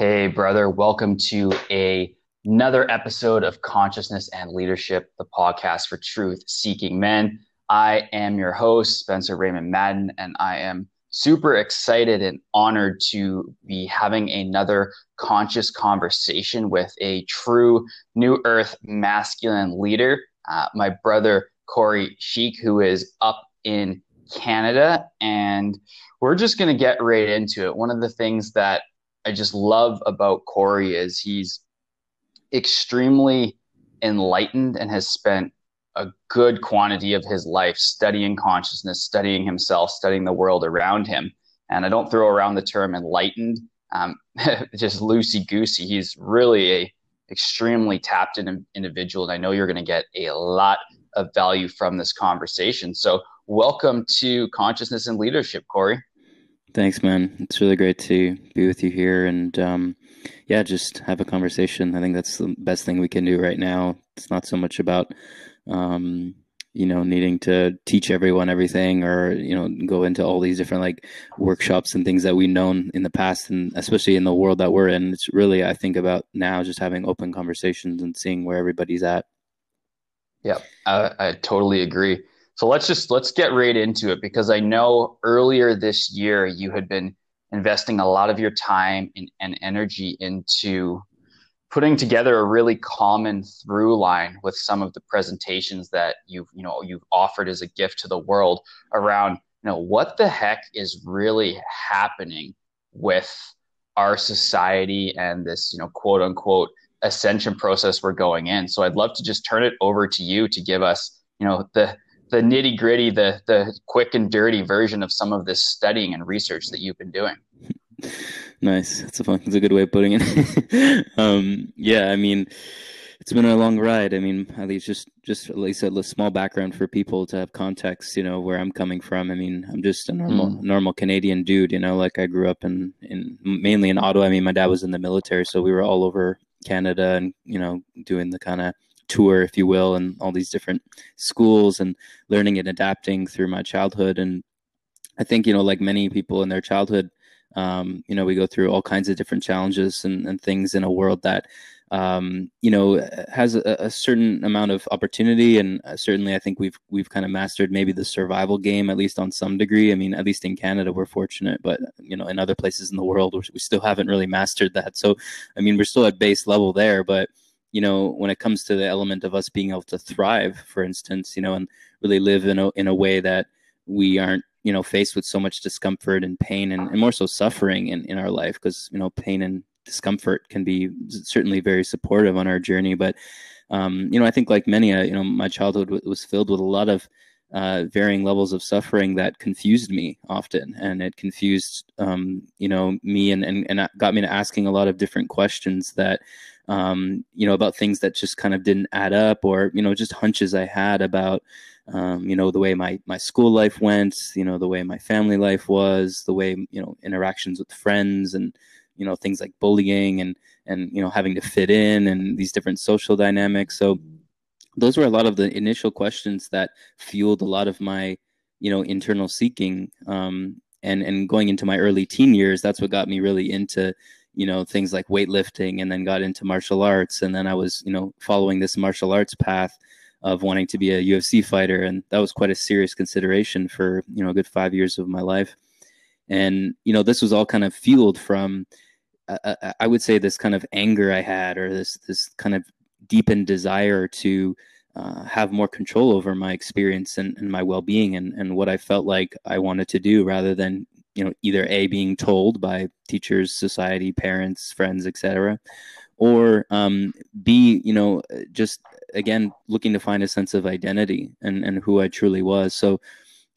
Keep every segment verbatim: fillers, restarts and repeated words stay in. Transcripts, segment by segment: Hey, brother, welcome to a, another episode of Consciousness and Leadership, the podcast for truth-seeking men. I am your host, Spencer Raymond Madden, and I am super excited and honored to be having another conscious conversation with a true New Earth masculine leader, uh, my brother, Corey Sheik, who is up in Canada, and we're just going to get right into it. One of the things that I just love about Corey is he's extremely enlightened and has spent a good quantity of his life studying consciousness, studying himself, studying the world around him. And I don't throw around the term enlightened, um, just loosey-goosey. He's really a extremely tapped in individual, and I know you're going to get a lot of value from this conversation. So welcome to Consciousness and Leadership, Corey. Thanks, man. It's really great to be with you here and, um, yeah, just have a conversation. I think that's the best thing we can do right now. It's not so much about, um, you know, needing to teach everyone everything or, you know, go into all these different like workshops and things that we've known in the past, and especially in the world that we're in. It's really, I think about now, just having open conversations and seeing where everybody's at. Yeah, I, I totally agree. So let's just let's get right into it, because I know earlier this year you had been investing a lot of your time and, and energy into putting together a really common through line with some of the presentations that you've you know you've offered as a gift to the world around you know what the heck is really happening with our society and this you know quote unquote ascension process we're going in. So I'd love to just turn it over to you to give us you know the the nitty gritty, the the quick and dirty version of some of this studying and research that you've been doing. Nice. That's a fun, that's a good way of putting it. um, yeah, I mean, it's been a long ride. I mean, at least just, just at least a small background for people to have context, you know, where I'm coming from. I mean, I'm just a normal, mm. normal Canadian dude, you know, like I grew up in, in mainly in Ottawa. I mean, my dad was in the military, so we were all over Canada and, you know, doing the kind of tour, if you will, and all these different schools and learning and adapting through my childhood. And I think, you know, like many people in their childhood, um, you know, we go through all kinds of different challenges and, and things in a world that, um, you know, has a, a certain amount of opportunity. And certainly I think we've, we've kind of mastered maybe the survival game, at least on some degree. I mean, at least in Canada, we're fortunate, but, you know, in other places in the world, we still haven't really mastered that. So, I mean, we're still at base level there, but you know, when it comes to the element of us being able to thrive, for instance, you know, and really live in a in a way that we aren't, you know, faced with so much discomfort and pain and, and more so suffering in, in our life, because, you know, pain and discomfort can be certainly very supportive on our journey. But, um, you know, I think like many, uh, you know, my childhood w- was filled with a lot of uh, varying levels of suffering that confused me often. And it confused, um, you know, me and, and, and got me to asking a lot of different questions that, Um, you know, about things that just kind of didn't add up, or, you know, just hunches I had about, um, you know, the way my, my school life went, you know, the way my family life was, the way, you know, interactions with friends and, you know, things like bullying and, and, you know, having to fit in and these different social dynamics. So those were a lot of the initial questions that fueled a lot of my, you know, internal seeking, um, and, and going into my early teen years. That's what got me really into, you know, things like weightlifting, and then got into martial arts. And then I was, you know, following this martial arts path of wanting to be a U F C fighter. And that was quite a serious consideration for, you know, a good five years of my life. And, you know, this was all kind of fueled from, uh, I would say, this kind of anger I had, or this, this kind of deepened desire to uh, have more control over my experience and, and my well-being and, and what I felt like I wanted to do, rather than, you know, either A, being told by teachers, society, parents, friends, et cetera, or um, B, you know, just again looking to find a sense of identity and, and who I truly was. So,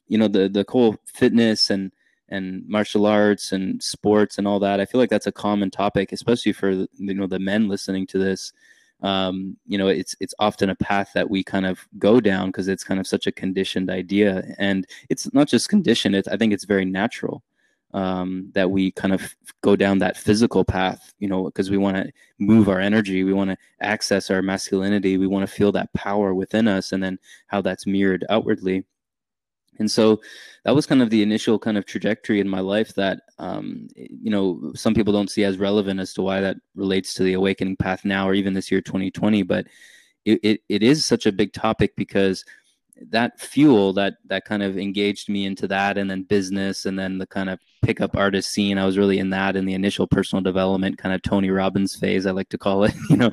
you know, the the whole fitness and and martial arts and sports and all that, I feel like that's a common topic, especially for you know the men listening to this. Um, you know, it's it's often a path that we kind of go down because it's kind of such a conditioned idea. And it's not just conditioned, it's, I think it's very natural um, that we kind of go down that physical path, you know, because we want to move our energy, we want to access our masculinity, we want to feel that power within us, and then how that's mirrored outwardly. And so that was kind of the initial kind of trajectory in my life that, um, you know, some people don't see as relevant as to why that relates to the awakening path now or even this year twenty twenty. But it, it, it is such a big topic because that fuel that that kind of engaged me into that, and then business, and then the kind of pickup artist scene. I was really in that in the initial personal development kind of Tony Robbins phase, I like to call it, you know,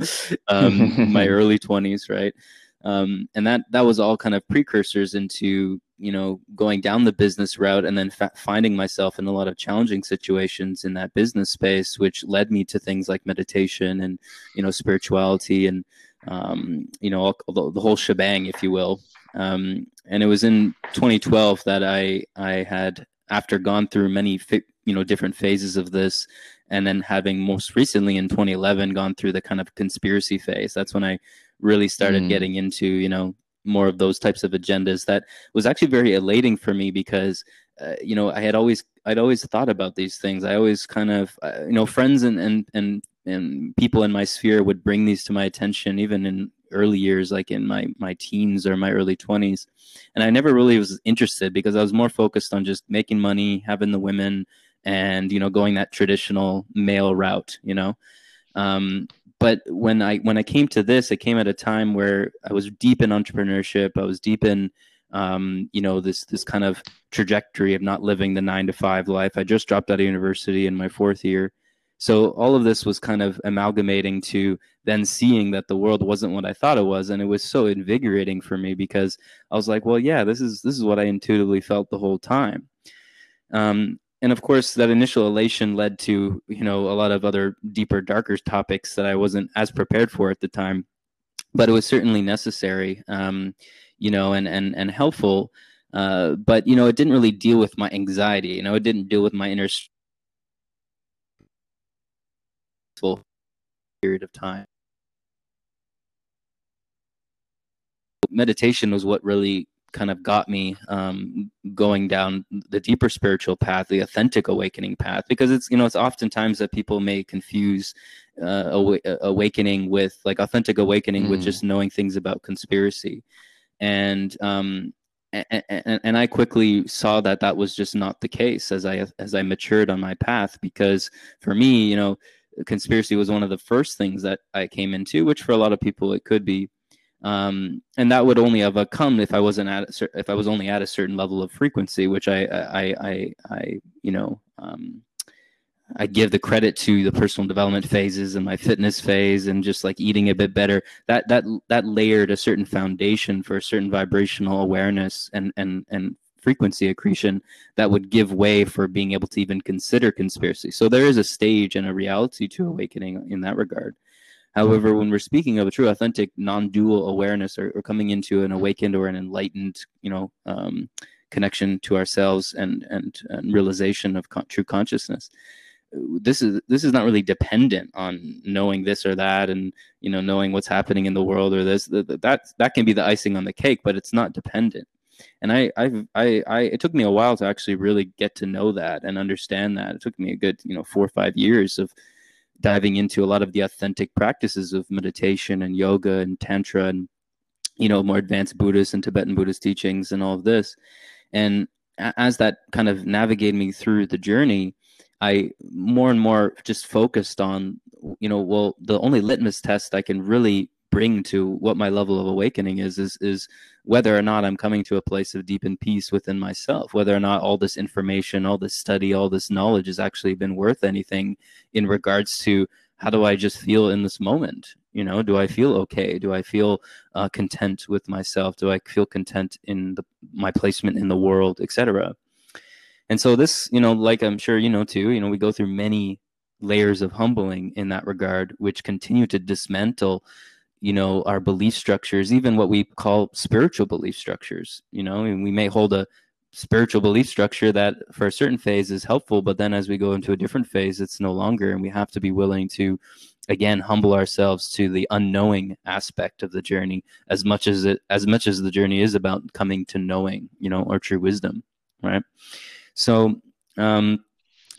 um, my early twenties. Right. Um, and that that was all kind of precursors into, you know, going down the business route and then fa- finding myself in a lot of challenging situations in that business space, which led me to things like meditation and, you know, spirituality and, um, you know, all, the, the whole shebang, if you will. Um, and it was in twenty twelve that I, I had, after gone through many, fi- you know, different phases of this, and then having most recently in twenty eleven gone through the kind of conspiracy phase. That's when I really started mm. getting into, you know, more of those types of agendas. That was actually very elating for me because, uh, you know, I had always, I'd always thought about these things. I always kind of, uh, you know, friends and, and, and, and people in my sphere would bring these to my attention, even in early years, like in my, my teens or my early twenties. And I never really was interested because I was more focused on just making money, having the women, and, you know, going that traditional male route, you know? Um, But when I when I came to this, it came at a time where I was deep in entrepreneurship. I was deep in, um, you know, this this kind of trajectory of not living the nine to five life. I just dropped out of university in my fourth year. So all of this was kind of amalgamating to then seeing that the world wasn't what I thought it was. And it was so invigorating for me because I was like, well, yeah, this is this is what I intuitively felt the whole time. Um And of course, that initial elation led to, you know, a lot of other deeper, darker topics that I wasn't as prepared for at the time, but it was certainly necessary, um, you know, and and and helpful. Uh, but you know, it didn't really deal with my anxiety. You know, it didn't deal with my inner stressful period of time. Meditation was what really kind of got me um, going down the deeper spiritual path, the authentic awakening path, because it's, you know, it's oftentimes that people may confuse uh, aw- awakening with like authentic awakening mm. with just knowing things about conspiracy. And, um, and, and, and I quickly saw that that was just not the case as I, as I matured on my path, because for me, you know, conspiracy was one of the first things that I came into, which for a lot of people it could be. Um, and that would only have come if I wasn't at, if I was only at a certain level of frequency, which I, I, I, I you know, um, I give the credit to the personal development phases and my fitness phase and just like eating a bit better. That, that, that layered a certain foundation for a certain vibrational awareness and, and, and frequency accretion that would give way for being able to even consider conspiracy. So there is a stage and a reality to awakening in that regard. However, when we're speaking of a true, authentic, non-dual awareness, or, or coming into an awakened or an enlightened, you know, um, connection to ourselves and and, and realization of con- true consciousness, this is this is not really dependent on knowing this or that, and you know, knowing what's happening in the world or this. That that, that can be the icing on the cake, but it's not dependent. And I I've, I I it took me a while to actually really get to know that and understand that. It took me a good you know four or five years of diving into a lot of the authentic practices of meditation and yoga and tantra and, you know, more advanced Buddhist and Tibetan Buddhist teachings and all of this. And as that kind of navigated me through the journey, I more and more just focused on, you know, well, the only litmus test I can really bring to what my level of awakening is, is, is whether or not I'm coming to a place of deep and peace within myself, whether or not all this information, all this study, all this knowledge has actually been worth anything in regards to how do I just feel in this moment? You know, do I feel okay? Do I feel uh, content with myself? Do I feel content in the, my placement in the world, et cetera? And so this, you know, like I'm sure, you know, too, you know, we go through many layers of humbling in that regard, which continue to dismantle, you know, our belief structures, even what we call spiritual belief structures. You know, and we may hold a spiritual belief structure that for a certain phase is helpful, but then as we go into a different phase, it's no longer. And we have to be willing to, again, humble ourselves to the unknowing aspect of the journey, as much as it, as much as the journey is about coming to knowing, you know, our true wisdom, right? So, um,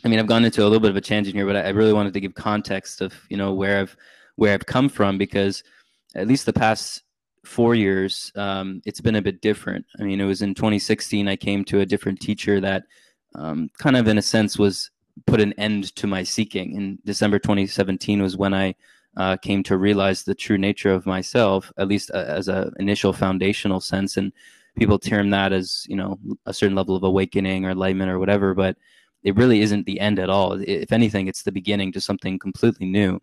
I mean, I've gone into a little bit of a tangent here, but I really wanted to give context of, you know, where I've, where I've come from, because at least the past four years, um, it's been a bit different. I mean, it was in twenty sixteen, I came to a different teacher that um, kind of, in a sense, was put an end to my seeking. In December twenty seventeen was when I uh, came to realize the true nature of myself, at least as an initial foundational sense. And people term that as, you know, a certain level of awakening or enlightenment or whatever, but it really isn't the end at all. If anything, it's the beginning to something completely new.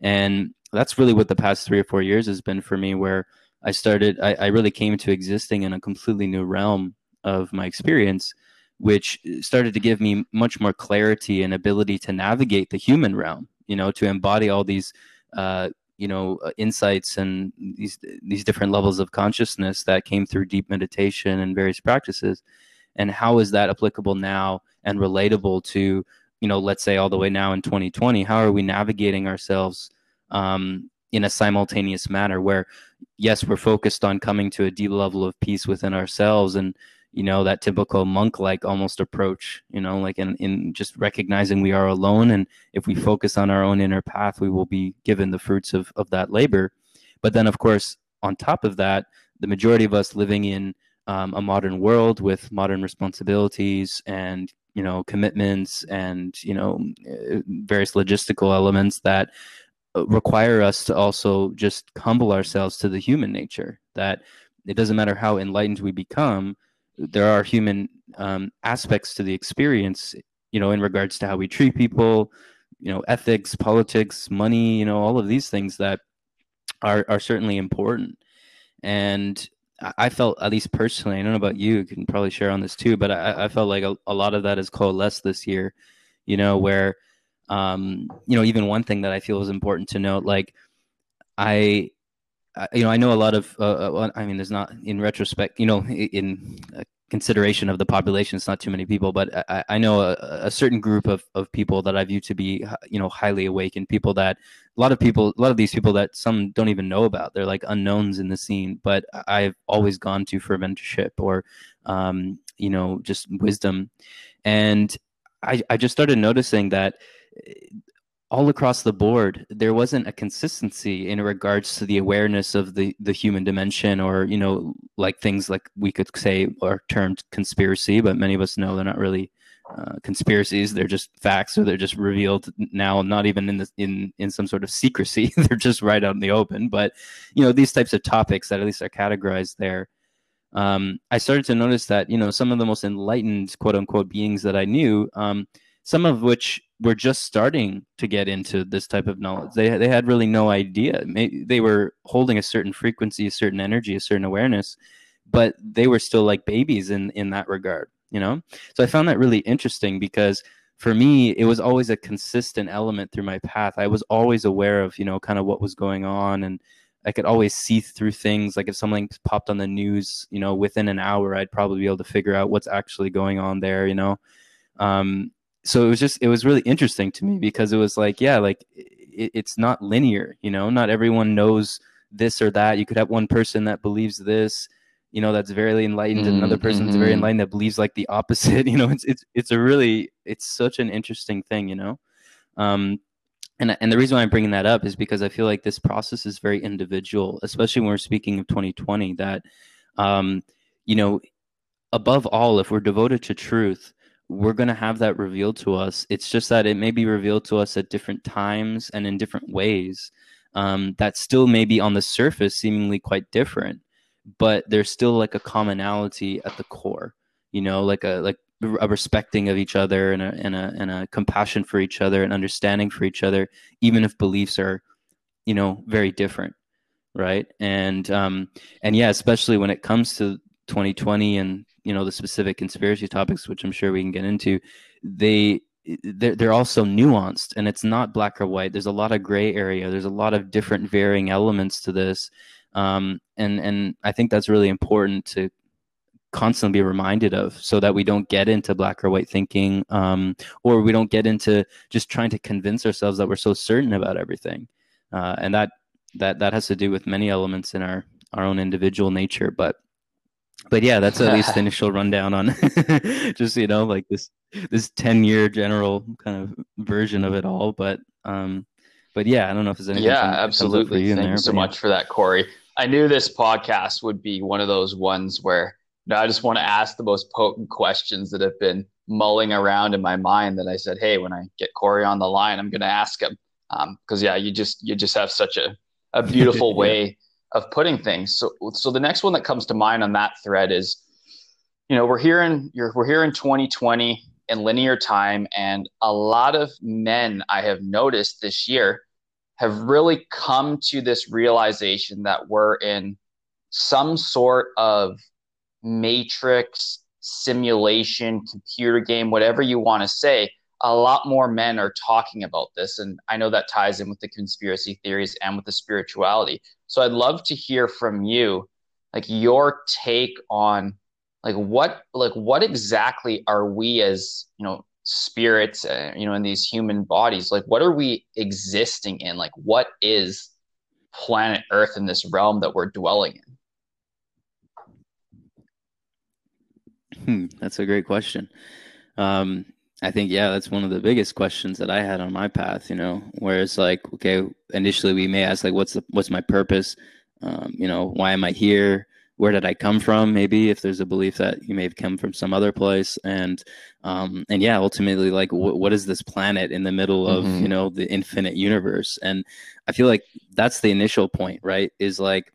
And that's really what the past three or four years has been for me, where I started, I, I really came to existing in a completely new realm of my experience, which started to give me much more clarity and ability to navigate the human realm, you know, to embody all these, uh, you know, insights and these, these different levels of consciousness that came through deep meditation and various practices. And how is that applicable now and relatable to, you know, let's say all the way now in twenty twenty, how are we navigating ourselves um, in a simultaneous manner where, yes, we're focused on coming to a deep level of peace within ourselves and, you know, that typical monk-like almost approach, you know, like in, in just recognizing we are alone. And if we focus on our own inner path, we will be given the fruits of, of that labor. But then, of course, on top of that, the majority of us living in um, a modern world with modern responsibilities and, you know, commitments and, you know, various logistical elements that require us to also just humble ourselves to the human nature, that it doesn't matter how enlightened we become, there are human um, aspects to the experience, you know, in regards to how we treat people, you know, ethics, politics, money, you know, all of these things that are, are certainly important. And I felt, at least personally, I don't know about you, you can probably share on this too, but I, I felt like a, a lot of that has coalesced this year, you know, where, um, you know, even one thing that I feel is important to note, like I, you know, I know a lot of, uh, I mean, there's not, in retrospect, you know, in consideration of the population, it's not too many people, but I, I know a, a certain group of, of people that I view to be, you know, highly awake, and people that, a lot of people, a lot of these people that some don't even know about, they're like unknowns in the scene, but I've always gone to for mentorship or, um, you know, just wisdom. And I, I just started noticing that all across the board, there wasn't a consistency in regards to the awareness of the, the human dimension, or, you know, like things like we could say are termed conspiracy, but many of us know they're not really uh, conspiracies. They're just facts, or they're just revealed now, not even in, the, in, in some sort of secrecy. They're just right out in the open. But, you know, these types of topics that at least are categorized there. Um, I started to notice that, you know, some of the most enlightened, quote unquote, beings that I knew, um, some of which were just starting to get into this type of knowledge. They, they had really no idea. Maybe they were holding a certain frequency, a certain energy, a certain awareness, but they were still like babies in, in that regard, you know? So I found that really interesting, because for me, it was always a consistent element through my path. I was always aware of, you know, kind of what was going on, and I could always see through things. Like if something popped on the news, you know, within an hour, I'd probably be able to figure out what's actually going on there, you know? Um, So it was just, it was really interesting to me, because it was like, yeah, like it, it's not linear, you know, not everyone knows this or that. You could have one person that believes this, you know, that's very enlightened, mm, and another person that's mm-hmm. very enlightened that believes like the opposite, you know, it's, it's, it's a really, it's such an interesting thing, you know? Um, and, and the reason why I'm bringing that up is because I feel like this process is very individual, especially when we're speaking of twenty twenty, that, um, you know, above all, if we're devoted to truth, we're going to have that revealed to us. It's just that it may be revealed to us at different times and in different ways, um, that still may be on the surface seemingly quite different, but there's still like a commonality at the core, you know, like a, like a respecting of each other, and a, and a, and a compassion for each other, and understanding for each other, even if beliefs are, you know, very different. Right. And, um, and yeah, especially when it comes to twenty twenty and, you know, the specific conspiracy topics, which I'm sure we can get into, they, they're, they're also nuanced, and it's not black or white. There's a lot of gray area. There's a lot of different varying elements to this. Um, and, and I think that's really important to constantly be reminded of, so that we don't get into black or white thinking, um, or we don't get into just trying to convince ourselves that we're so certain about everything. Uh, and that, that, that has to do with many elements in our, our own individual nature, but But yeah, that's at least the initial rundown on just, you know, like this this ten year general kind of version of it all. But um, but yeah, I don't know if there's anything. Yeah, absolutely. Thank you so much for that, Corey. I knew this podcast would be one of those ones where you know, I just want to ask the most potent questions that have been mulling around in my mind that I said, hey, when I get Corey on the line, I'm going to ask him. Um, cause yeah, you just, you just have such a, a beautiful yeah. way of putting things. So, so the next one that comes to mind on that thread is, you know, we're here in you're, we're here in twenty twenty in linear time. And a lot of men I have noticed this year have really come to this realization that we're in some sort of matrix simulation, computer game, whatever you want to say. A lot more men are talking about this. And I know that ties in with the conspiracy theories and with the spirituality. So I'd love to hear from you, like your take on like what, like what exactly are we as, you know, spirits, uh, you know, in these human bodies, like what are we existing in? Like what is planet Earth in this realm that we're dwelling in? Hmm, that's a great question. Um, I think, yeah, that's one of the biggest questions that I had on my path, you know, where it's like, okay, initially we may ask like, what's the, what's my purpose? Um, you know, why am I here? Where did I come from? Maybe if there's a belief that you may have come from some other place. And, um, and yeah, ultimately, like w- what is this planet in the middle of, mm-hmm. you know, the infinite universe? And I feel like that's the initial point, right? Is like,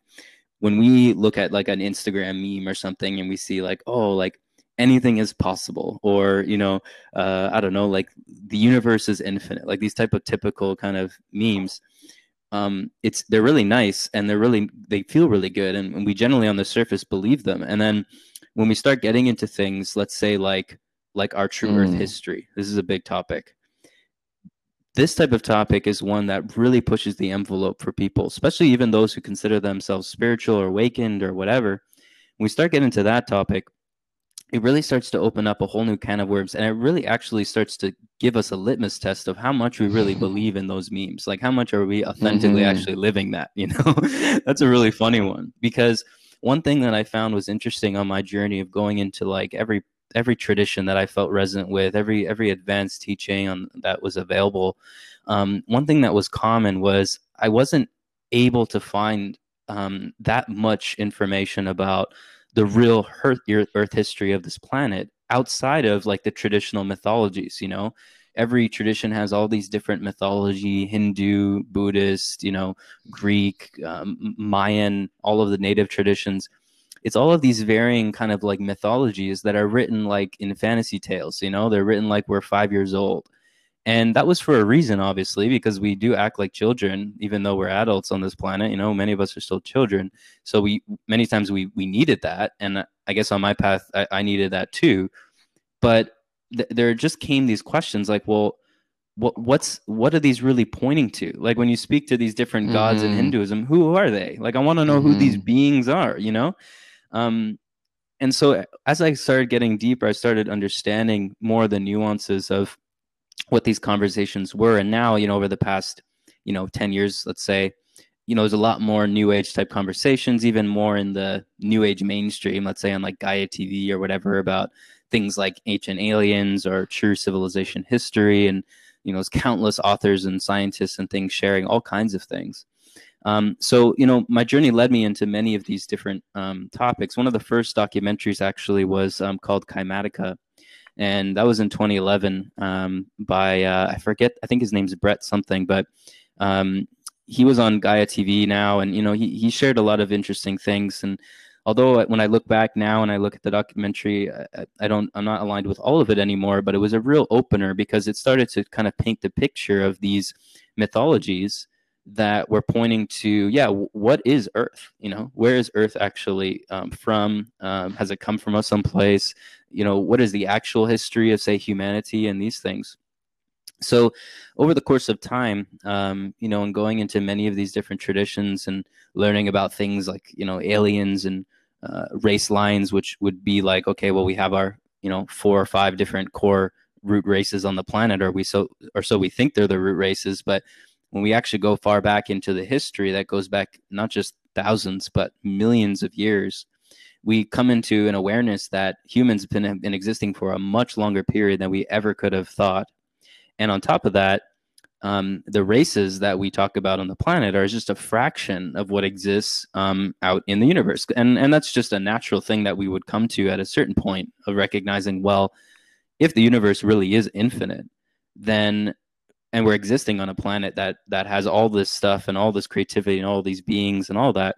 when we look at like an Instagram meme or something and we see like, oh, like, anything is possible, or, you know, uh, I don't know, like the universe is infinite, like these type of typical kind of memes. Um, it's, they're really nice and they're really, they feel really good. And, and we generally on the surface believe them. And then when we start getting into things, let's say like, like our true mm. earth history, this is a big topic. This type of topic is one that really pushes the envelope for people, especially even those who consider themselves spiritual or awakened or whatever. When we start getting into that topic, it really starts to open up a whole new can of worms. And it really actually starts to give us a litmus test of how much we really believe in those memes. Like how much are we authentically mm-hmm. actually living that, you know, that's a really funny one, because one thing that I found was interesting on my journey of going into like every, every tradition that I felt resonant with, every, every advanced teaching on that was available. Um, one thing that was common was I wasn't able to find um, that much information about the real earth, earth history of this planet outside of like the traditional mythologies. You know, every tradition has all these different mythology, Hindu, Buddhist, you know, Greek, um, Mayan, all of the native traditions. It's all of these varying kind of like mythologies that are written like in fantasy tales, you know, they're written like we're five years old. And that was for a reason, obviously, because we do act like children, even though we're adults on this planet. You know, many of us are still children. So we many times we we needed that. And I guess on my path, I, I needed that, too. But th- there just came these questions like, well, what what's what are these really pointing to? Like when you speak to these different mm-hmm. gods in Hinduism, who are they? Like, I want to know mm-hmm. who these beings are, you know? Um, and so as I started getting deeper, I started understanding more the nuances of what these conversations were. And now, you know, over the past, you know, ten years, let's say, you know, there's a lot more new age type conversations, even more in the new age mainstream, let's say on like Gaia T V or whatever, about things like ancient aliens or true civilization history. And, you know, there's countless authors and scientists and things sharing all kinds of things. Um, so, you know, my journey led me into many of these different um, topics. One of the first documentaries actually was um, called Chymatica. And that was in twenty eleven um, by, uh, I forget, I think his name's Brett something, but um, he was on Gaia T V now. And, you know, he, he shared a lot of interesting things. And although when I look back now and I look at the documentary, I, I don't, I'm not aligned with all of it anymore, but it was a real opener because it started to kind of paint the picture of these mythologies that were pointing to, yeah, what is Earth? You know, where is Earth actually um, from? Um, has it come from us someplace? You know, what is the actual history of, say, humanity and these things? So over the course of time, um, you know, and going into many of these different traditions and learning about things like, you know, aliens and uh, race lines, which would be like, okay, well, we have our, you know, four or five different core root races on the planet, or we so, or so we think they're the root races, but when we actually go far back into the history that goes back not just thousands, but millions of years, we come into an awareness that humans have been, have been existing for a much longer period than we ever could have thought. And on top of that, um, the races that we talk about on the planet are just a fraction of what exists um, out in the universe. And, and that's just a natural thing that we would come to at a certain point of recognizing, well, if the universe really is infinite, then, and we're existing on a planet that, that has all this stuff and all this creativity and all these beings and all that,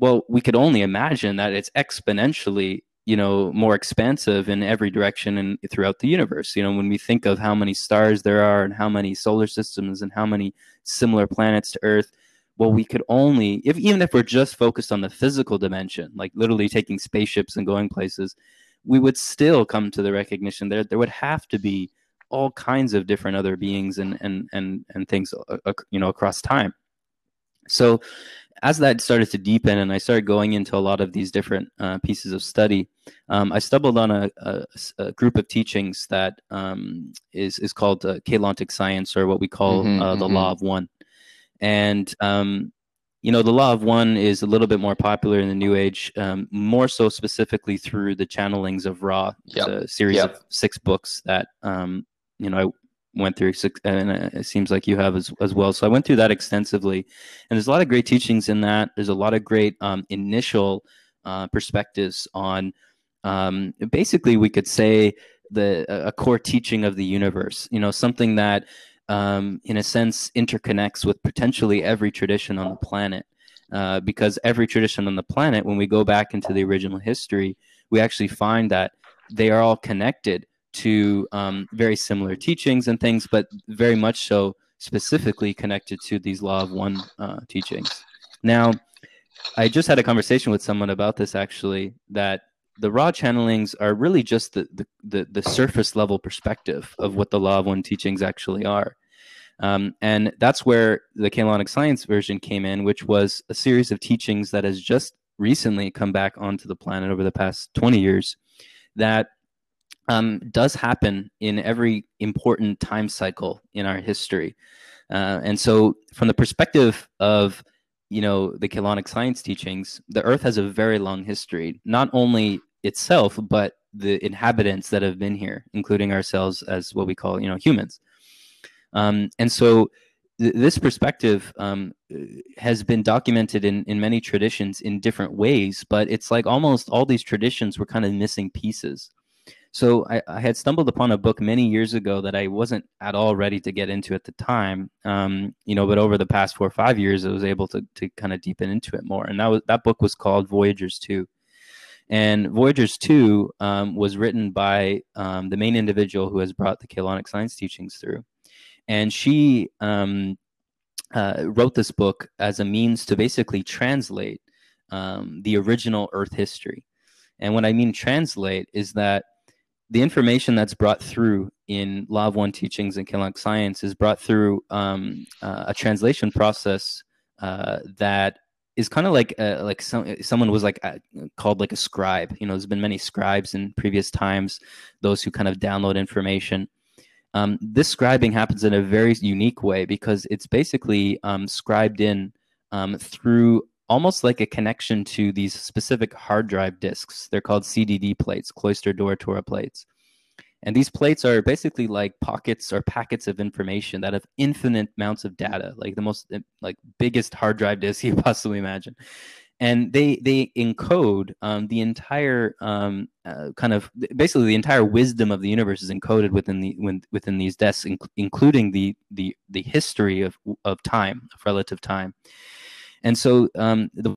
well, we could only imagine that it's exponentially, you know, more expansive in every direction and throughout the universe. You know, when we think of how many stars there are and how many solar systems and how many similar planets to Earth, well, we could only, if even if we're just focused on the physical dimension, like literally taking spaceships and going places, we would still come to the recognition that there would have to be all kinds of different other beings and and and and things, you know, across time. So as that started to deepen and I started going into a lot of these different uh, pieces of study, um, I stumbled on a, a, a group of teachings that um, is, is called uh, Kalonic Science, or what we call mm-hmm, uh, the mm-hmm. Law of One. And, um, you know, the Law of One is a little bit more popular in the New Age, um, more so specifically through the channelings of Ra. Yep. It's a series yep. of six books that, um, you know, I went through, and it seems like you have as, as well. So I went through that extensively, and there's a lot of great teachings in that. There's a lot of great um, initial uh, perspectives on um, basically, we could say, the a core teaching of the universe, you know, something that um, in a sense interconnects with potentially every tradition on the planet, uh, because every tradition on the planet, when we go back into the original history, we actually find that they are all connected to um, very similar teachings and things, but very much so specifically connected to these Law of One uh, teachings. Now, I just had a conversation with someone about this, actually, that the raw channelings are really just the, the, the, the surface level perspective of what the Law of One teachings actually are. Um, and that's where the Kalonic Science version came in, which was a series of teachings that has just recently come back onto the planet over the past twenty years that Um, does happen in every important time cycle in our history. Uh, and so from the perspective of, you know, the Kalonic Science teachings, the Earth has a very long history, not only itself, but the inhabitants that have been here, including ourselves as what we call, you know, humans. Um, and so th this perspective um, has been documented in, in many traditions in different ways, but it's like almost all these traditions were kind of missing pieces. So I, I had stumbled upon a book many years ago that I wasn't at all ready to get into at the time, um, you know, but over the past four or five years, I was able to, to kind of deepen into it more. And that, was, that book was called Voyagers two. And Voyagers two um, was written by um, the main individual who has brought the Kalonic Science teachings through. And she um, uh, wrote this book as a means to basically translate um, the original Earth history. And what I mean translate is that the information that's brought through in Law of One teachings and Kalonic Science is brought through um, uh, a translation process uh, that is kind of like a, like some, someone was like a, called like a scribe. You know, there's been many scribes in previous times, those who kind of download information. Um, this scribing happens in a very unique way because it's basically um, scribed in um, through almost like a connection to these specific hard drive disks. They're called C D D plates, cloistered door Torah plates. And these plates are basically like pockets or packets of information that have infinite amounts of data, like the most, like biggest hard drive disk you possibly imagine. And they, they encode um, the entire um, uh, kind of, basically the entire wisdom of the universe is encoded within the when, within these disks, inc including the, the, the history of, of time, of relative time. And so um, the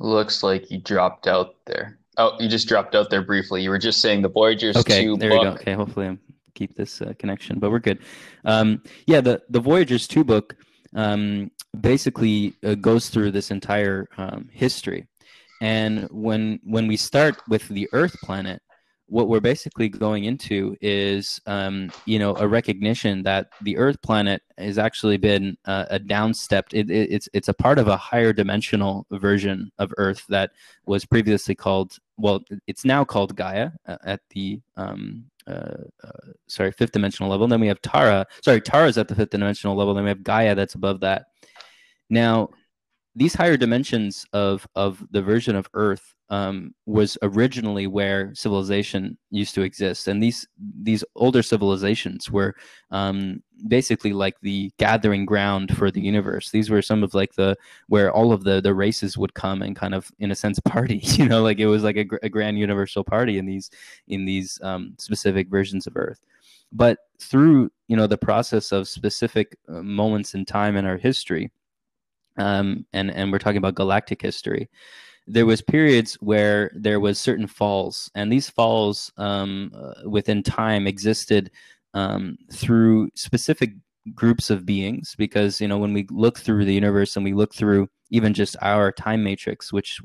looks like you dropped out there. Oh, you just dropped out there briefly. You were just saying the Voyagers okay, two there book. You go. Okay, hopefully I'm keep this uh, connection, but we're good. Um, yeah, the the Voyagers two book um basically uh, goes through this entire um, history. And when when we start with the Earth planet, what we're basically going into is um you know, a recognition that the Earth planet has actually been uh, a downstepped, it, it, it's it's a part of a higher dimensional version of Earth that was previously called, well, it's now called Gaia at the um uh, uh, sorry, fifth dimensional level. And then we have Tara. Sorry, Tara's at the fifth dimensional level. Then we have Gaia that's above that. Now, these higher dimensions of of the version of Earth um, was originally where civilization used to exist, and these these older civilizations were um, basically like the gathering ground for the universe. These were some of like the where all of the the races would come and kind of, in a sense, party. You know, like it was like a, a grand universal party in these in these um, specific versions of Earth. But through you know the process of specific moments in time in our history. Um, and, and we're talking about galactic history, there was periods where there was certain falls, and these falls um, uh, within time existed um, through specific groups of beings, because, you know, when we look through the universe and we look through even just our time matrix, which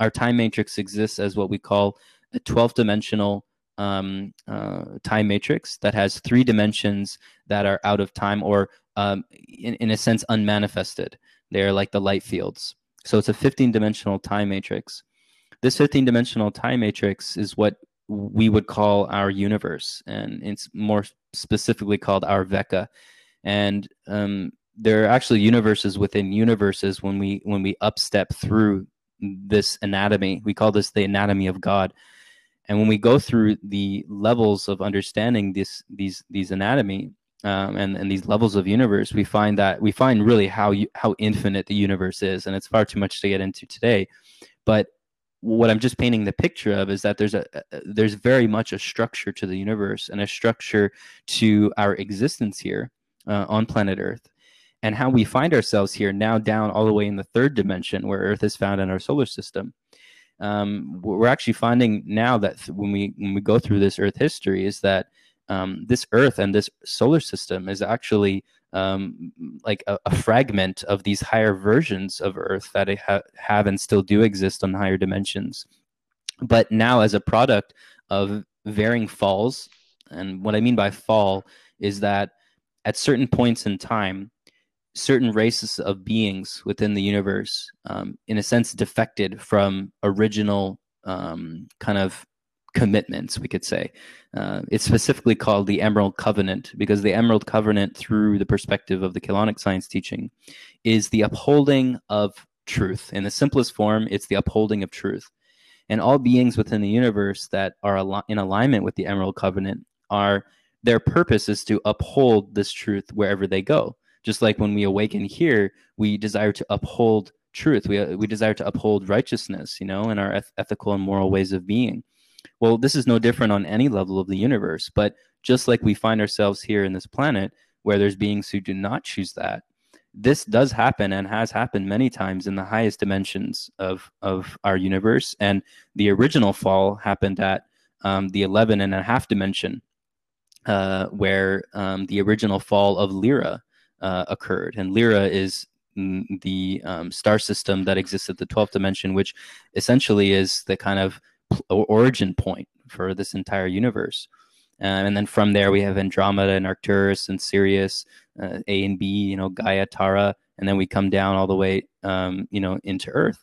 our time matrix exists as what we call a twelve dimensional um, uh, time matrix that has three dimensions that are out of time, or um, in, in a sense, unmanifested. They're like the light fields. So it's a fifteen dimensional time matrix. This fifteen dimensional time matrix is what we would call our universe, and it's more specifically called our Vekka. And um, there are actually universes within universes when we when we upstep through this anatomy. We call this the anatomy of God. And when we go through the levels of understanding this these these anatomy, Um, and, and these levels of universe, we find that we find really how you, how infinite the universe is. And it's far too much to get into today. But what I'm just painting the picture of is that there's a, a there's very much a structure to the universe and a structure to our existence here uh, on planet Earth, and how we find ourselves here now down all the way in the third dimension where Earth is found in our solar system. Um, we're actually finding now that when we when we go through this Earth history is that Um, this Earth and this solar system is actually um, like a, a fragment of these higher versions of Earth that ha have and still do exist on higher dimensions. But now, as a product of varying falls, and what I mean by fall is that at certain points in time, certain races of beings within the universe, um, in a sense, defected from original um, kind of commitments, we could say. Uh, it's specifically called the Emerald Covenant, because the Emerald Covenant, through the perspective of the Kalonic Science teaching, is the upholding of truth. In the simplest form, it's the upholding of truth. And all beings within the universe that are al in alignment with the Emerald Covenant, are their purpose is to uphold this truth wherever they go. Just like when we awaken here, we desire to uphold truth. We, uh, we desire to uphold righteousness, you know, in our eth ethical and moral ways of being. Well, this is no different on any level of the universe, but just like we find ourselves here in this planet where there's beings who do not choose that, this does happen and has happened many times in the highest dimensions of, of our universe. And the original fall happened at um, the eleven and a half dimension, uh, where um, the original fall of Lyra uh, occurred. And Lyra is the um, star system that exists at the twelfth dimension, which essentially is the kind of origin point for this entire universe. Uh, and then from there we have Andromeda and Arcturus and Sirius, uh, A and B, you know, Gaia, Tara, and then we come down all the way, um, you know, into Earth.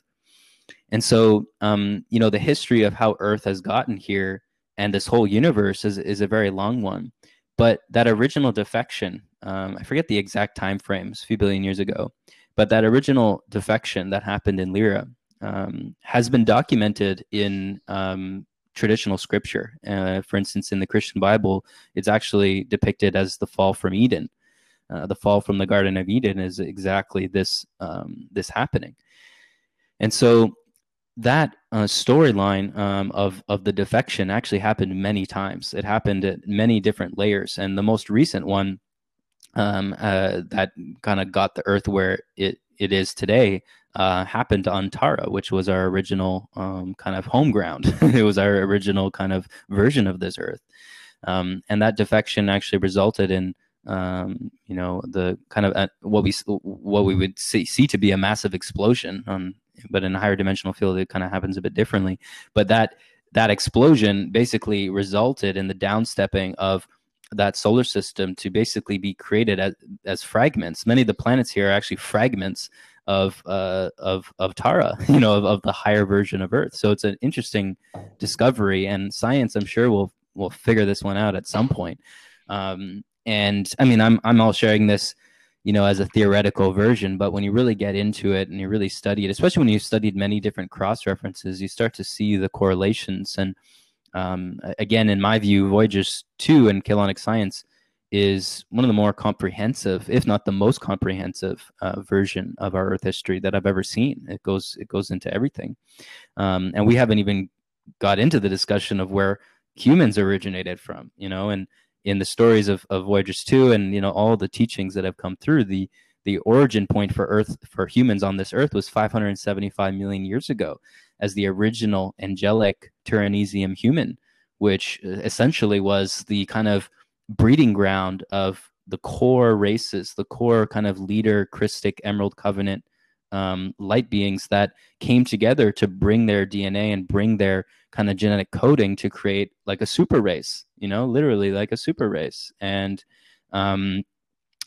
And so, um, you know, the history of how Earth has gotten here and this whole universe is, is a very long one. But that original defection, um, I forget the exact time frames, a few billion years ago, but that original defection that happened in Lyra, Um, has been documented in um, traditional scripture. Uh, for instance, in the Christian Bible, it's actually depicted as the fall from Eden. Uh, the fall from the Garden of Eden is exactly this, um, this happening. And so that uh, storyline um, of, of the defection actually happened many times. It happened at many different layers. And the most recent one um, uh, that kind of got the Earth where it, it is today Uh, happened on Tara, which was our original um, kind of home ground. It was our original kind of version of this Earth. Um, and that defection actually resulted in, um, you know, the kind of uh, what we what we would see, see to be a massive explosion. Um, but in a higher dimensional field, it kind of happens a bit differently. But that that explosion basically resulted in the downstepping of that solar system to basically be created as, as fragments. Many of the planets here are actually fragments of uh of of Tara, you know, of, of the higher version of Earth. So it's an interesting discovery, and science, I'm sure, will we'll figure this one out at some point. Um, and I mean, I'm, I'm all sharing this, you know, as a theoretical version, but when you really get into it and you really study it, especially when you've studied many different cross references, you start to see the correlations. And um, again, in my view, Voyagers two and Kalonic Science is one of the more comprehensive, if not the most comprehensive, uh, version of our Earth history that I've ever seen. It goes, it goes into everything. Um, and we haven't even got into the discussion of where humans originated from, you know, and in the stories of, of Voyagers two and, you know, all the teachings that have come through, the the origin point for Earth, for humans on this Earth, was five hundred seventy-five million years ago as the original angelic Tyrannisium human, which essentially was the kind of breeding ground of the core races, the core kind of leader, Christic, Emerald Covenant um, light beings that came together to bring their D N A and bring their kind of genetic coding to create like a super race, you know, literally like a super race. And, um,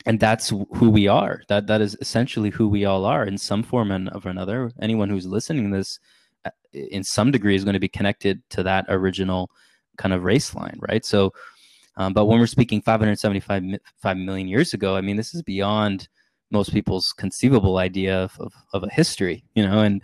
and that's who we are. That, that is essentially who we all are in some form of another. Anyone who's listening to this in some degree is going to be connected to that original kind of race line. Right. So, um, but when we're speaking five hundred seventy-five million years ago, I mean, this is beyond most people's conceivable idea of, of, of a history, you know, and,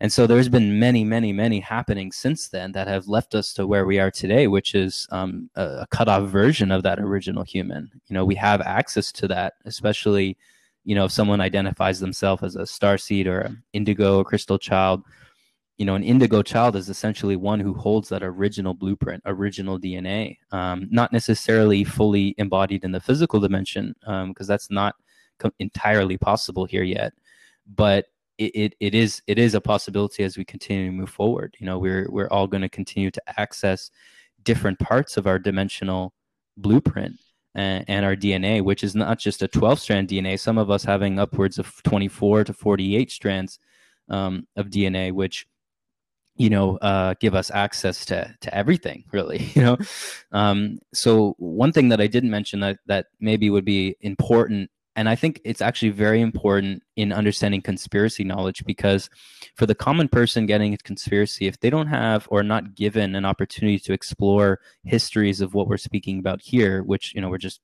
And so there's been many, many, many happenings since then that have left us to where we are today, which is um, a cut-off version of that original human. You know, we have access to that, especially, you know, if someone identifies themselves as a starseed or an indigo or crystal child. You know, an indigo child is essentially one who holds that original blueprint, original D N A, um, not necessarily fully embodied in the physical dimension, um, because that's not co- entirely possible here yet, but It, it it is it is a possibility as we continue to move forward. You know, we're we're all going to continue to access different parts of our dimensional blueprint and, and our D N A, which is not just a twelve strand D N A. Some of us having upwards of twenty-four to forty-eight strands um, of D N A, which, you know, uh, give us access to to everything, really. You know, um, so one thing that I didn't mention that that maybe would be important. And I think it's actually very important in understanding conspiracy knowledge, because for the common person getting into conspiracy, if they don't have or not given an opportunity to explore histories of what we're speaking about here, which, you know, we're just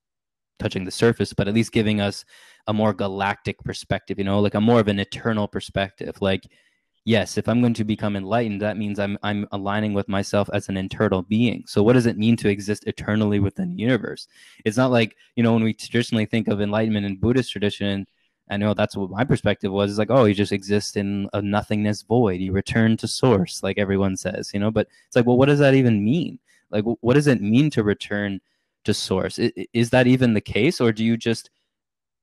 touching the surface, but at least giving us a more galactic perspective, you know, like a more of an eternal perspective. Like, yes, if I'm going to become enlightened, that means I'm, I'm aligning with myself as an internal being. So what does it mean to exist eternally within the universe? It's not like, you know, when we traditionally think of enlightenment in Buddhist tradition, I know that's what my perspective was. It's like, oh, you just exist in a nothingness void. You return to source, like everyone says, you know, but it's like, well, what does that even mean? Like, what does it mean to return to source? Is that even the case? Or do you just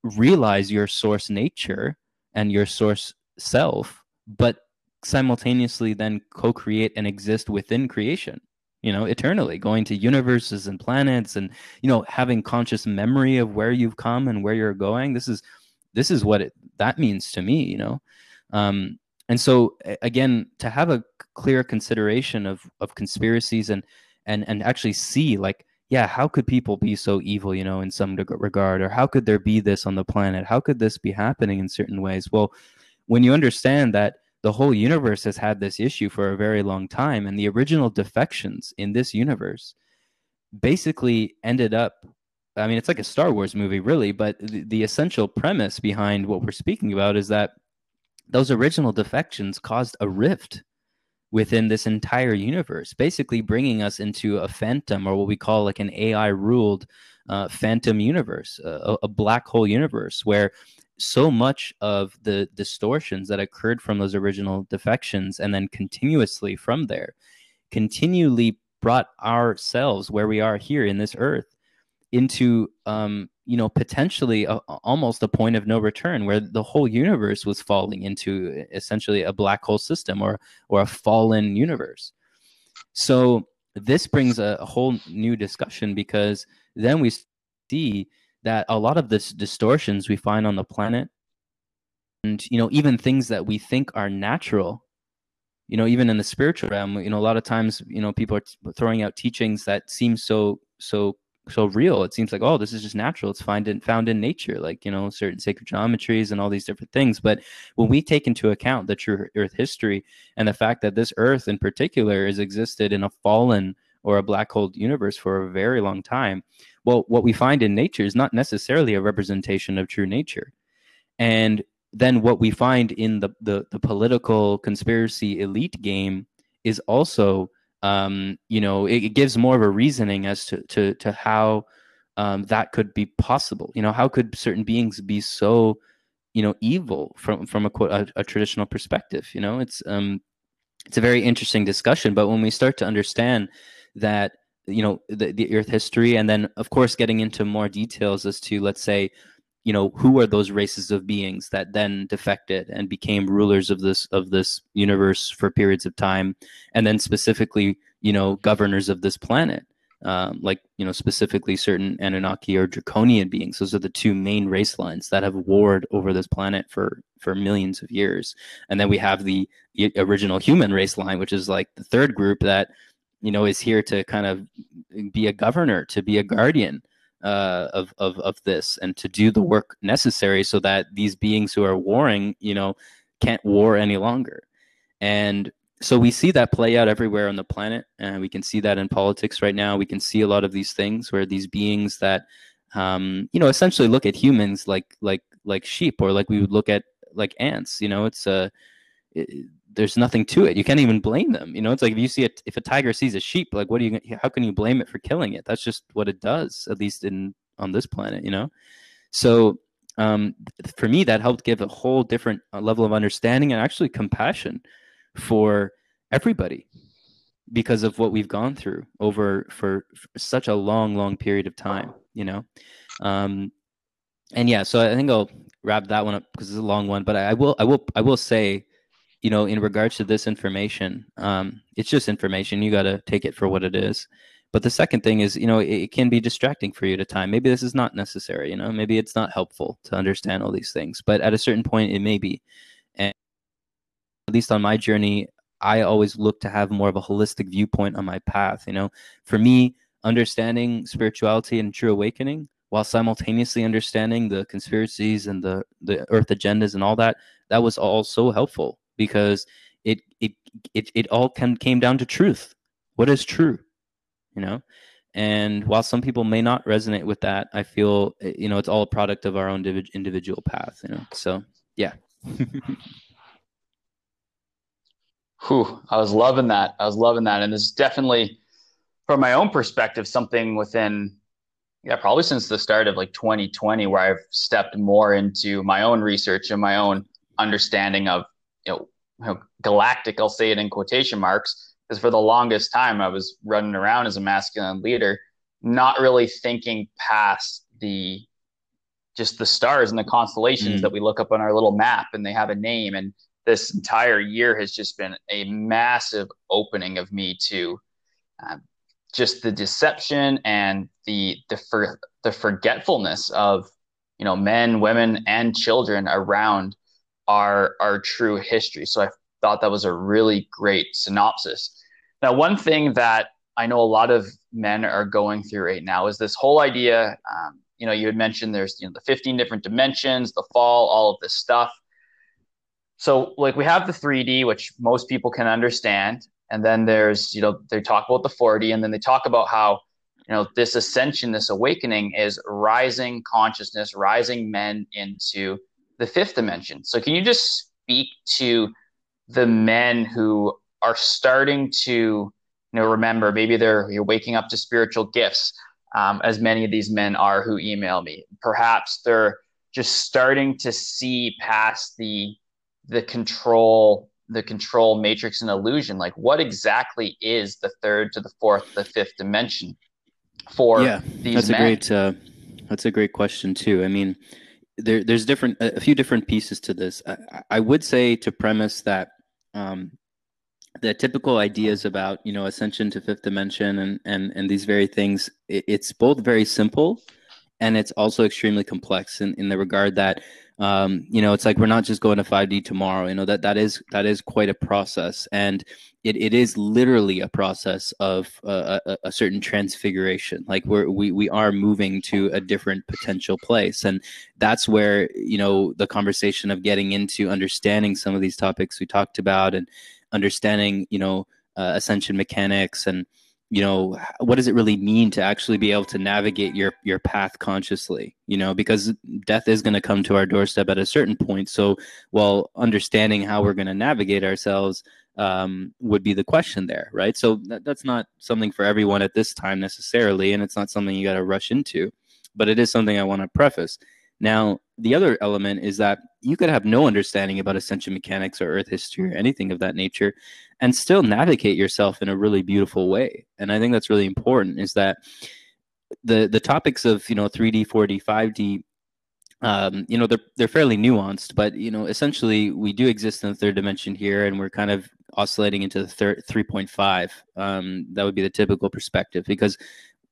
realize your source nature and your source self, but simultaneously then co-create and exist within creation, you know, eternally, going to universes and planets and, you know, having conscious memory of where you've come and where you're going? This is, this is what it, that means to me, you know? Um, and so again, to have a clear consideration of, of conspiracies and, and, and actually see like, yeah, how could people be so evil, you know, in some regard, or how could there be this on the planet? How could this be happening in certain ways? Well, when you understand that the whole universe has had this issue for a very long time, and the original defections in this universe basically ended up, I mean, it's like a Star Wars movie, really, but the, the essential premise behind what we're speaking about is that those original defections caused a rift within this entire universe, basically bringing us into a phantom, or what we call like an A I-ruled uh, phantom universe, a, a black hole universe, where so much of the distortions that occurred from those original defections, and then continuously from there, continually brought ourselves where we are here in this earth into, um, you know, potentially a, almost a point of no return, where the whole universe was falling into essentially a black hole system or, or a fallen universe. So this brings a, a whole new discussion, because then we see that a lot of this distortions we find on the planet, and, you know, even things that we think are natural, you know, even in the spiritual realm, you know, a lot of times, you know, people are t- throwing out teachings that seem so, so, so real. It seems like, oh, this is just natural. It's found in, found in nature, like, you know, certain sacred geometries and all these different things. But when we take into account the true Earth history and the fact that this Earth in particular is existed in a fallen or a black hole universe for a very long time. Well, what we find in nature is not necessarily a representation of true nature. And then what we find in the, the, the political conspiracy elite game is also, um, you know, it, it gives more of a reasoning as to, to, to how um, that could be possible. You know, how could certain beings be so, you know, evil from, from a, a, a traditional perspective? You know, it's, um, it's a very interesting discussion. But when we start to understand that, you know, the, the Earth history, and then, of course, getting into more details as to, let's say, you know, who are those races of beings that then defected and became rulers of this of this universe for periods of time, and then specifically, you know, governors of this planet, um, like, you know, specifically certain Anunnaki or Draconian beings. Those are the two main race lines that have warred over this planet for for millions of years. And then we have the original human race line, which is like the third group that, you know, is here to kind of be a governor, to be a guardian uh of of of this, and to do the work necessary so that these beings who are warring, you know, can't war any longer. And so we see that play out everywhere on the planet, and we can see that in politics right now. We can see a lot of these things where these beings that um you know, essentially look at humans like like like sheep, or like we would look at like ants. You know, it's a it, there's nothing to it. You can't even blame them. You know, it's like if you see it, if a tiger sees a sheep, like, what do you, how can you blame it for killing it? That's just what it does, at least in, on this planet, you know? So um, for me, that helped give a whole different level of understanding and actually compassion for everybody because of what we've gone through over for, for such a long, long period of time, you know? Um, and yeah, so I think I'll wrap that one up because it's a long one, but I, I will, I will, I will say, you know, in regards to this information, um, it's just information. You got to take it for what it is. But the second thing is, you know, it, it can be distracting for you at a time. Maybe this is not necessary, you know, maybe it's not helpful to understand all these things, but at a certain point it may be. And at least on my journey, I always look to have more of a holistic viewpoint on my path. You know, for me, understanding spirituality and true awakening while simultaneously understanding the conspiracies and the, the earth agendas and all that, that was all so helpful. Because it it it it all can, came down to truth. What is true, you know? And while some people may not resonate with that, I feel, you know, it's all a product of our own individual path, you know? So, yeah. Whew, I was loving that. I was loving that. And it's definitely, from my own perspective, something within, yeah, probably since the start of like twenty twenty, where I've stepped more into my own research and my own understanding of, you know, galactic, I'll say it in quotation marks, because for the longest time I was running around as a masculine leader, not really thinking past the just the stars and the constellations mm-hmm. that we look up on our little map, and they have a name. And this entire year has just been a massive opening of me to uh, just the deception and the the, for, the forgetfulness of, you know, men, women, and children around Our, our true history. So I thought that was a really great synopsis. Now, one thing that I know a lot of men are going through right now is this whole idea, um, you know, you had mentioned there's, you know, the fifteen different dimensions, the fall, all of this stuff. So like we have the three D, which most people can understand. And then there's, you know, they talk about the four D, and then they talk about how, you know, this ascension, this awakening is rising consciousness, rising men into the fifth dimension. So can you just speak to the men who are starting to, you know, remember, maybe they're, you're waking up to spiritual gifts, um, as many of these men are who email me. Perhaps they're just starting to see past the, the control, the control matrix and illusion. Like, what exactly is the third to the fourth, the fifth dimension for yeah, these that's men? A great, uh, that's a great question too. I mean, There, there's different a few different pieces to this. I, I would say to premise that um, the typical ideas about, you know, ascension to fifth dimension and and and these very things, it, it's both very simple and it's also extremely complex in, in the regard that um, you know, it's like we're not just going to five D tomorrow. You know, that that is that is quite a process, and it it is literally a process of uh, a, a certain transfiguration. Like we're we we are moving to a different potential place, and that's where, you know, the conversation of getting into understanding some of these topics we talked about, and understanding, you know, uh, ascension mechanics and you know, what does it really mean to actually be able to navigate your, your path consciously, you know, because death is going to come to our doorstep at a certain point. So well, understanding how we're going to navigate ourselves um, would be the question there. Right. So that, that's not something for everyone at this time necessarily. And it's not something you got to rush into, but it is something I want to preface. Now, the other element is that you could have no understanding about ascension mechanics or earth history or anything of that nature and still navigate yourself in a really beautiful way. And I think that's really important, is that the the topics of, you know, three D, four D, five D, um, you know, they're, they're fairly nuanced, but, you know, essentially we do exist in the third dimension here, and we're kind of oscillating into the third three point five. Um, that would be the typical perspective, because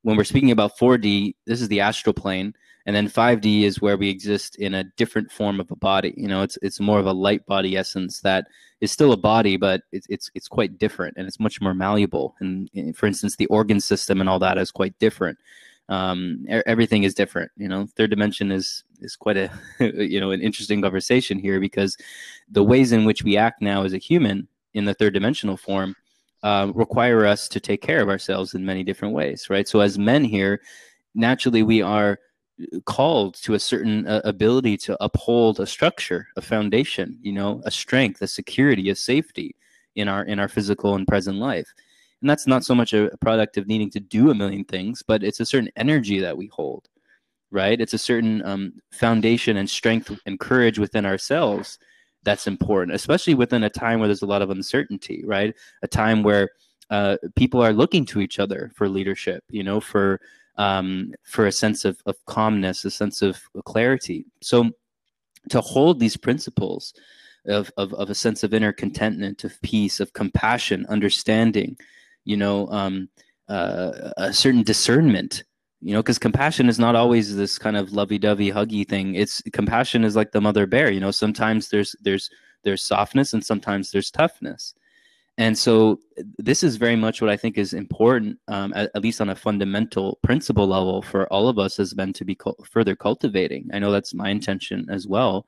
when we're speaking about four D, this is the astral plane. And then five D is where we exist in a different form of a body. You know, it's it's more of a light body essence that is still a body, but it's it's it's quite different, and it's much more malleable. And, and for instance, the organ system and all that is quite different. Um, everything is different. You know, third dimension is is quite a you know an interesting conversation here, because the ways in which we act now as a human in the third dimensional form uh, require us to take care of ourselves in many different ways, right? So as men here, naturally we are called to a certain uh, ability to uphold a structure, a foundation, you know, a strength, a security, a safety in our in our physical and present life. And that's not so much a product of needing to do a million things, but it's a certain energy that we hold, right? It's a certain um, foundation and strength and courage within ourselves that's important, especially within a time where there's a lot of uncertainty, right? A time where uh, people are looking to each other for leadership, you know, for Um, for a sense of, of calmness, a sense of clarity. So to hold these principles of, of, of a sense of inner contentment, of peace, of compassion, understanding, you know, um, uh, a certain discernment, you know, because compassion is not always this kind of lovey-dovey, huggy thing. It's compassion is like the mother bear, you know, sometimes there's, there's, there's softness and sometimes there's toughness. And so this is very much what I think is important, um, at, at least on a fundamental principle level, for all of us as men to be cul- further cultivating. I know that's my intention as well,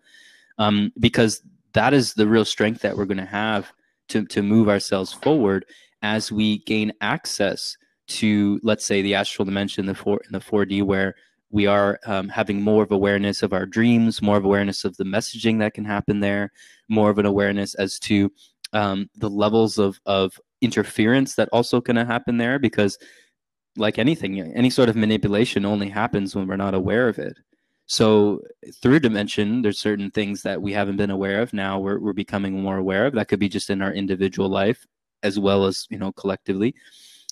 um, because that is the real strength that we're going to have to, to move ourselves forward as we gain access to, let's say, the astral dimension, the four, in the four D, where we are um, having more of awareness of our dreams, more of awareness of the messaging that can happen there, more of an awareness as to Um, the levels of, of interference that also can happen there, because like anything, any sort of manipulation only happens when we're not aware of it. So through dimension, there's certain things that we haven't been aware of. Now we're, we're becoming more aware of. That could be just in our individual life as well as, you know, collectively.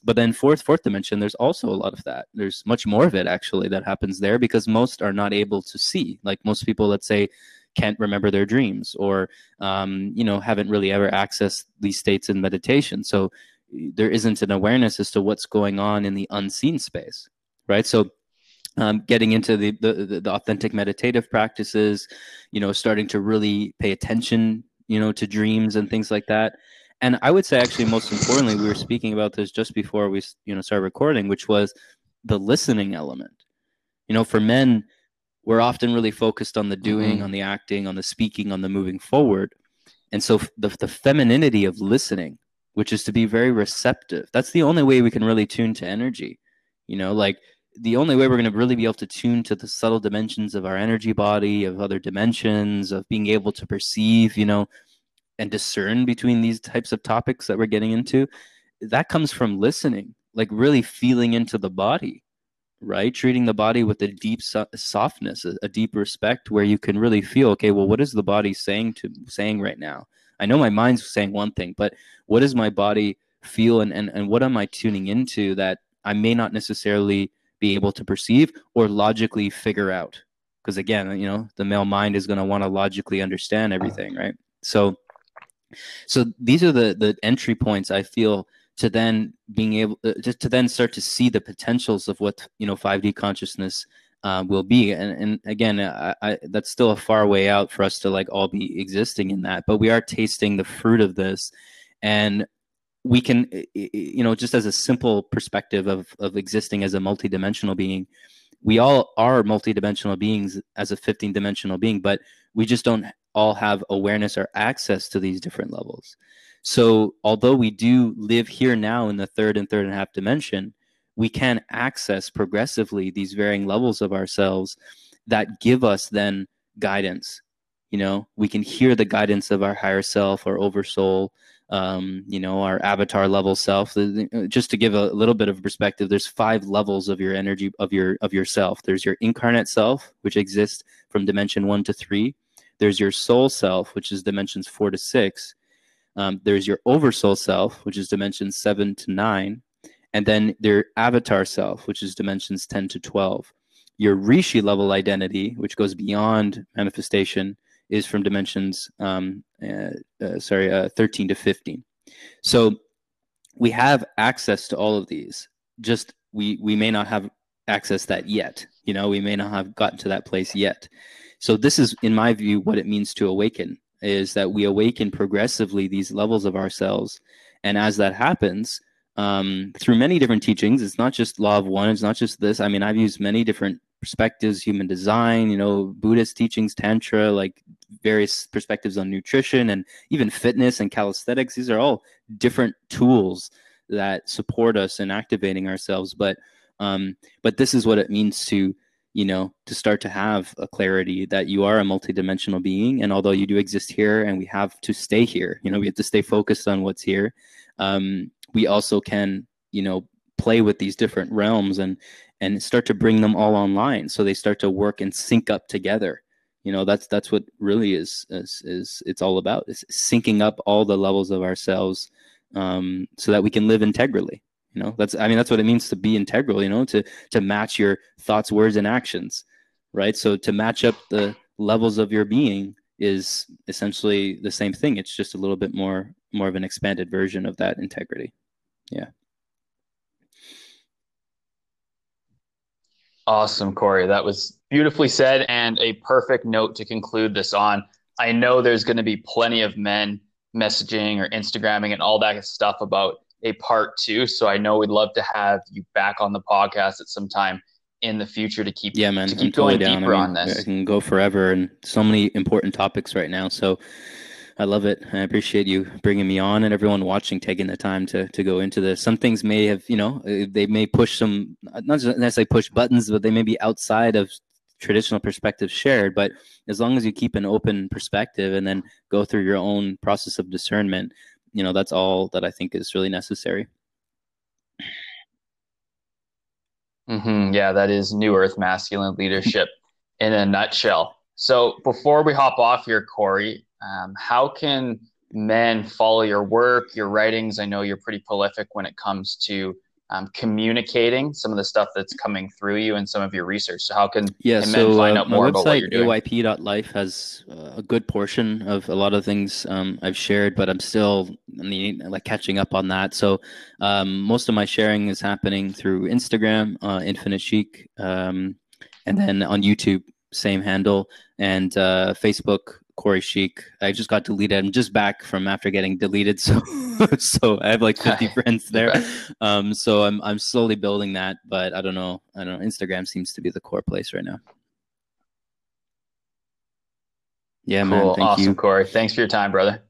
But then fourth, fourth dimension, there's also a lot of that. There's much more of it actually that happens there, because most are not able to see. Like most people, let's say, can't remember their dreams, or, um, you know, haven't really ever accessed these states in meditation. So there isn't an awareness as to what's going on in the unseen space, right? So um, getting into the, the, the authentic meditative practices, you know, starting to really pay attention, you know, to dreams and things like that. And I would say actually, most importantly, we were speaking about this just before we, you know, started recording, which was the listening element. You know, for men, we're often really focused on the doing, mm-hmm. on the acting, on the speaking, on the moving forward. And so the, the femininity of listening, which is to be very receptive, that's the only way we can really tune to energy. You know, like the only way we're going to really be able to tune to the subtle dimensions of our energy body, of other dimensions, of being able to perceive, you know, and discern between these types of topics that we're getting into, that comes from listening, like really feeling into the body. Right? Treating the body with a deep so- softness, a, a deep respect, where you can really feel, okay, well, what is the body saying to saying right now? I know my mind's saying one thing, but what does my body feel, and, and, and what am I tuning into that I may not necessarily be able to perceive or logically figure out? Because again, you know, the male mind is going to want to logically understand everything, right? So, so these are the, the entry points, I feel, to then being able uh, just to then start to see the potentials of what, you know, five D consciousness uh, will be. And, and again, I, I, that's still a far way out for us to like all be existing in that, but we are tasting the fruit of this, and we can, you know, just as a simple perspective of, of existing as a multidimensional being, we all are multidimensional beings as a fifteen dimensional being, but we just don't all have awareness or access to these different levels. So although we do live here now in the third and third and a half dimension, we can access progressively these varying levels of ourselves that give us then guidance. You know, we can hear the guidance of our higher self, our oversoul, um, you know, our avatar level self. Just to give a little bit of perspective, there's five levels of your energy, of your of yourself. There's your incarnate self, which exists from dimension one to three. There's your soul self, which is dimensions four to six. Um, there's your oversoul self, which is dimensions seven to nine. And then their avatar self, which is dimensions ten to twelve. Your Rishi level identity, which goes beyond manifestation, is from dimensions, um, uh, uh, sorry, uh, thirteen to fifteen. So we have access to all of these. Just we we may not have access that yet. You know, we may not have gotten to that place yet. So this is, in my view, what it means to awaken, is that we awaken progressively these levels of ourselves. And as that happens, Um, through many different teachings, it's not just Law of One, it's not just this. I mean, I've used many different perspectives, human design, you know, Buddhist teachings, Tantra, like various perspectives on nutrition and even fitness and calisthenics. These are all different tools that support us in activating ourselves. But, um, but this is what it means to, you know, to start to have a clarity that you are a multidimensional being. And although you do exist here and we have to stay here, you know, we have to stay focused on what's here. Um, we also can, you know, play with these different realms and, and start to bring them all online. So they start to work and sync up together. You know, that's, that's what really is, is, is it's all about, is syncing up all the levels of ourselves, um, so that we can live integrally. You know, that's, I mean, that's what it means to be integral, you know, to, to match your thoughts, words, and actions, right? So to match up the levels of your being is essentially the same thing. It's just a little bit more, more of an expanded version of that integrity. Yeah. Awesome, Corey. That was beautifully said and a perfect note to conclude this on. I know there's going to be plenty of men messaging or Instagramming and all that stuff about a part two. So I know we'd love to have you back on the podcast at some time in the future to keep, yeah, man, to keep totally going down. deeper I mean, on this. I can go forever and so many important topics right now. So I love it. I appreciate you bringing me on and everyone watching, taking the time to, to go into this. Some things may have, you know, they may push some, not necessarily push buttons, but they may be outside of traditional perspectives shared. But as long as you keep an open perspective and then go through your own process of discernment, you know, that's all that I think is really necessary. Mm-hmm. Yeah, that is New Earth masculine leadership in a nutshell. So before we hop off here, Corey, um, how can men follow your work, your writings? I know you're pretty prolific when it comes to um, communicating some of the stuff that's coming through you and some of your research. So how can yeah, men so, find uh, out more about what you're doing? My website, eyp dot life, has uh, a good portion of a lot of things um, I've shared, but I'm still I mean, like catching up on that. So um, most of my sharing is happening through Instagram, uh, Infinite Chic, um, and then on YouTube, same handle, and uh, Facebook, Corey Sheik. I just got deleted. I'm just back from after getting deleted, so so I have like fifty friends there. Um, so I'm I'm slowly building that, but I don't know. I don't know. Instagram seems to be the core place right now. Yeah, cool. man. Thank awesome, you. Corey. Thanks for your time, brother.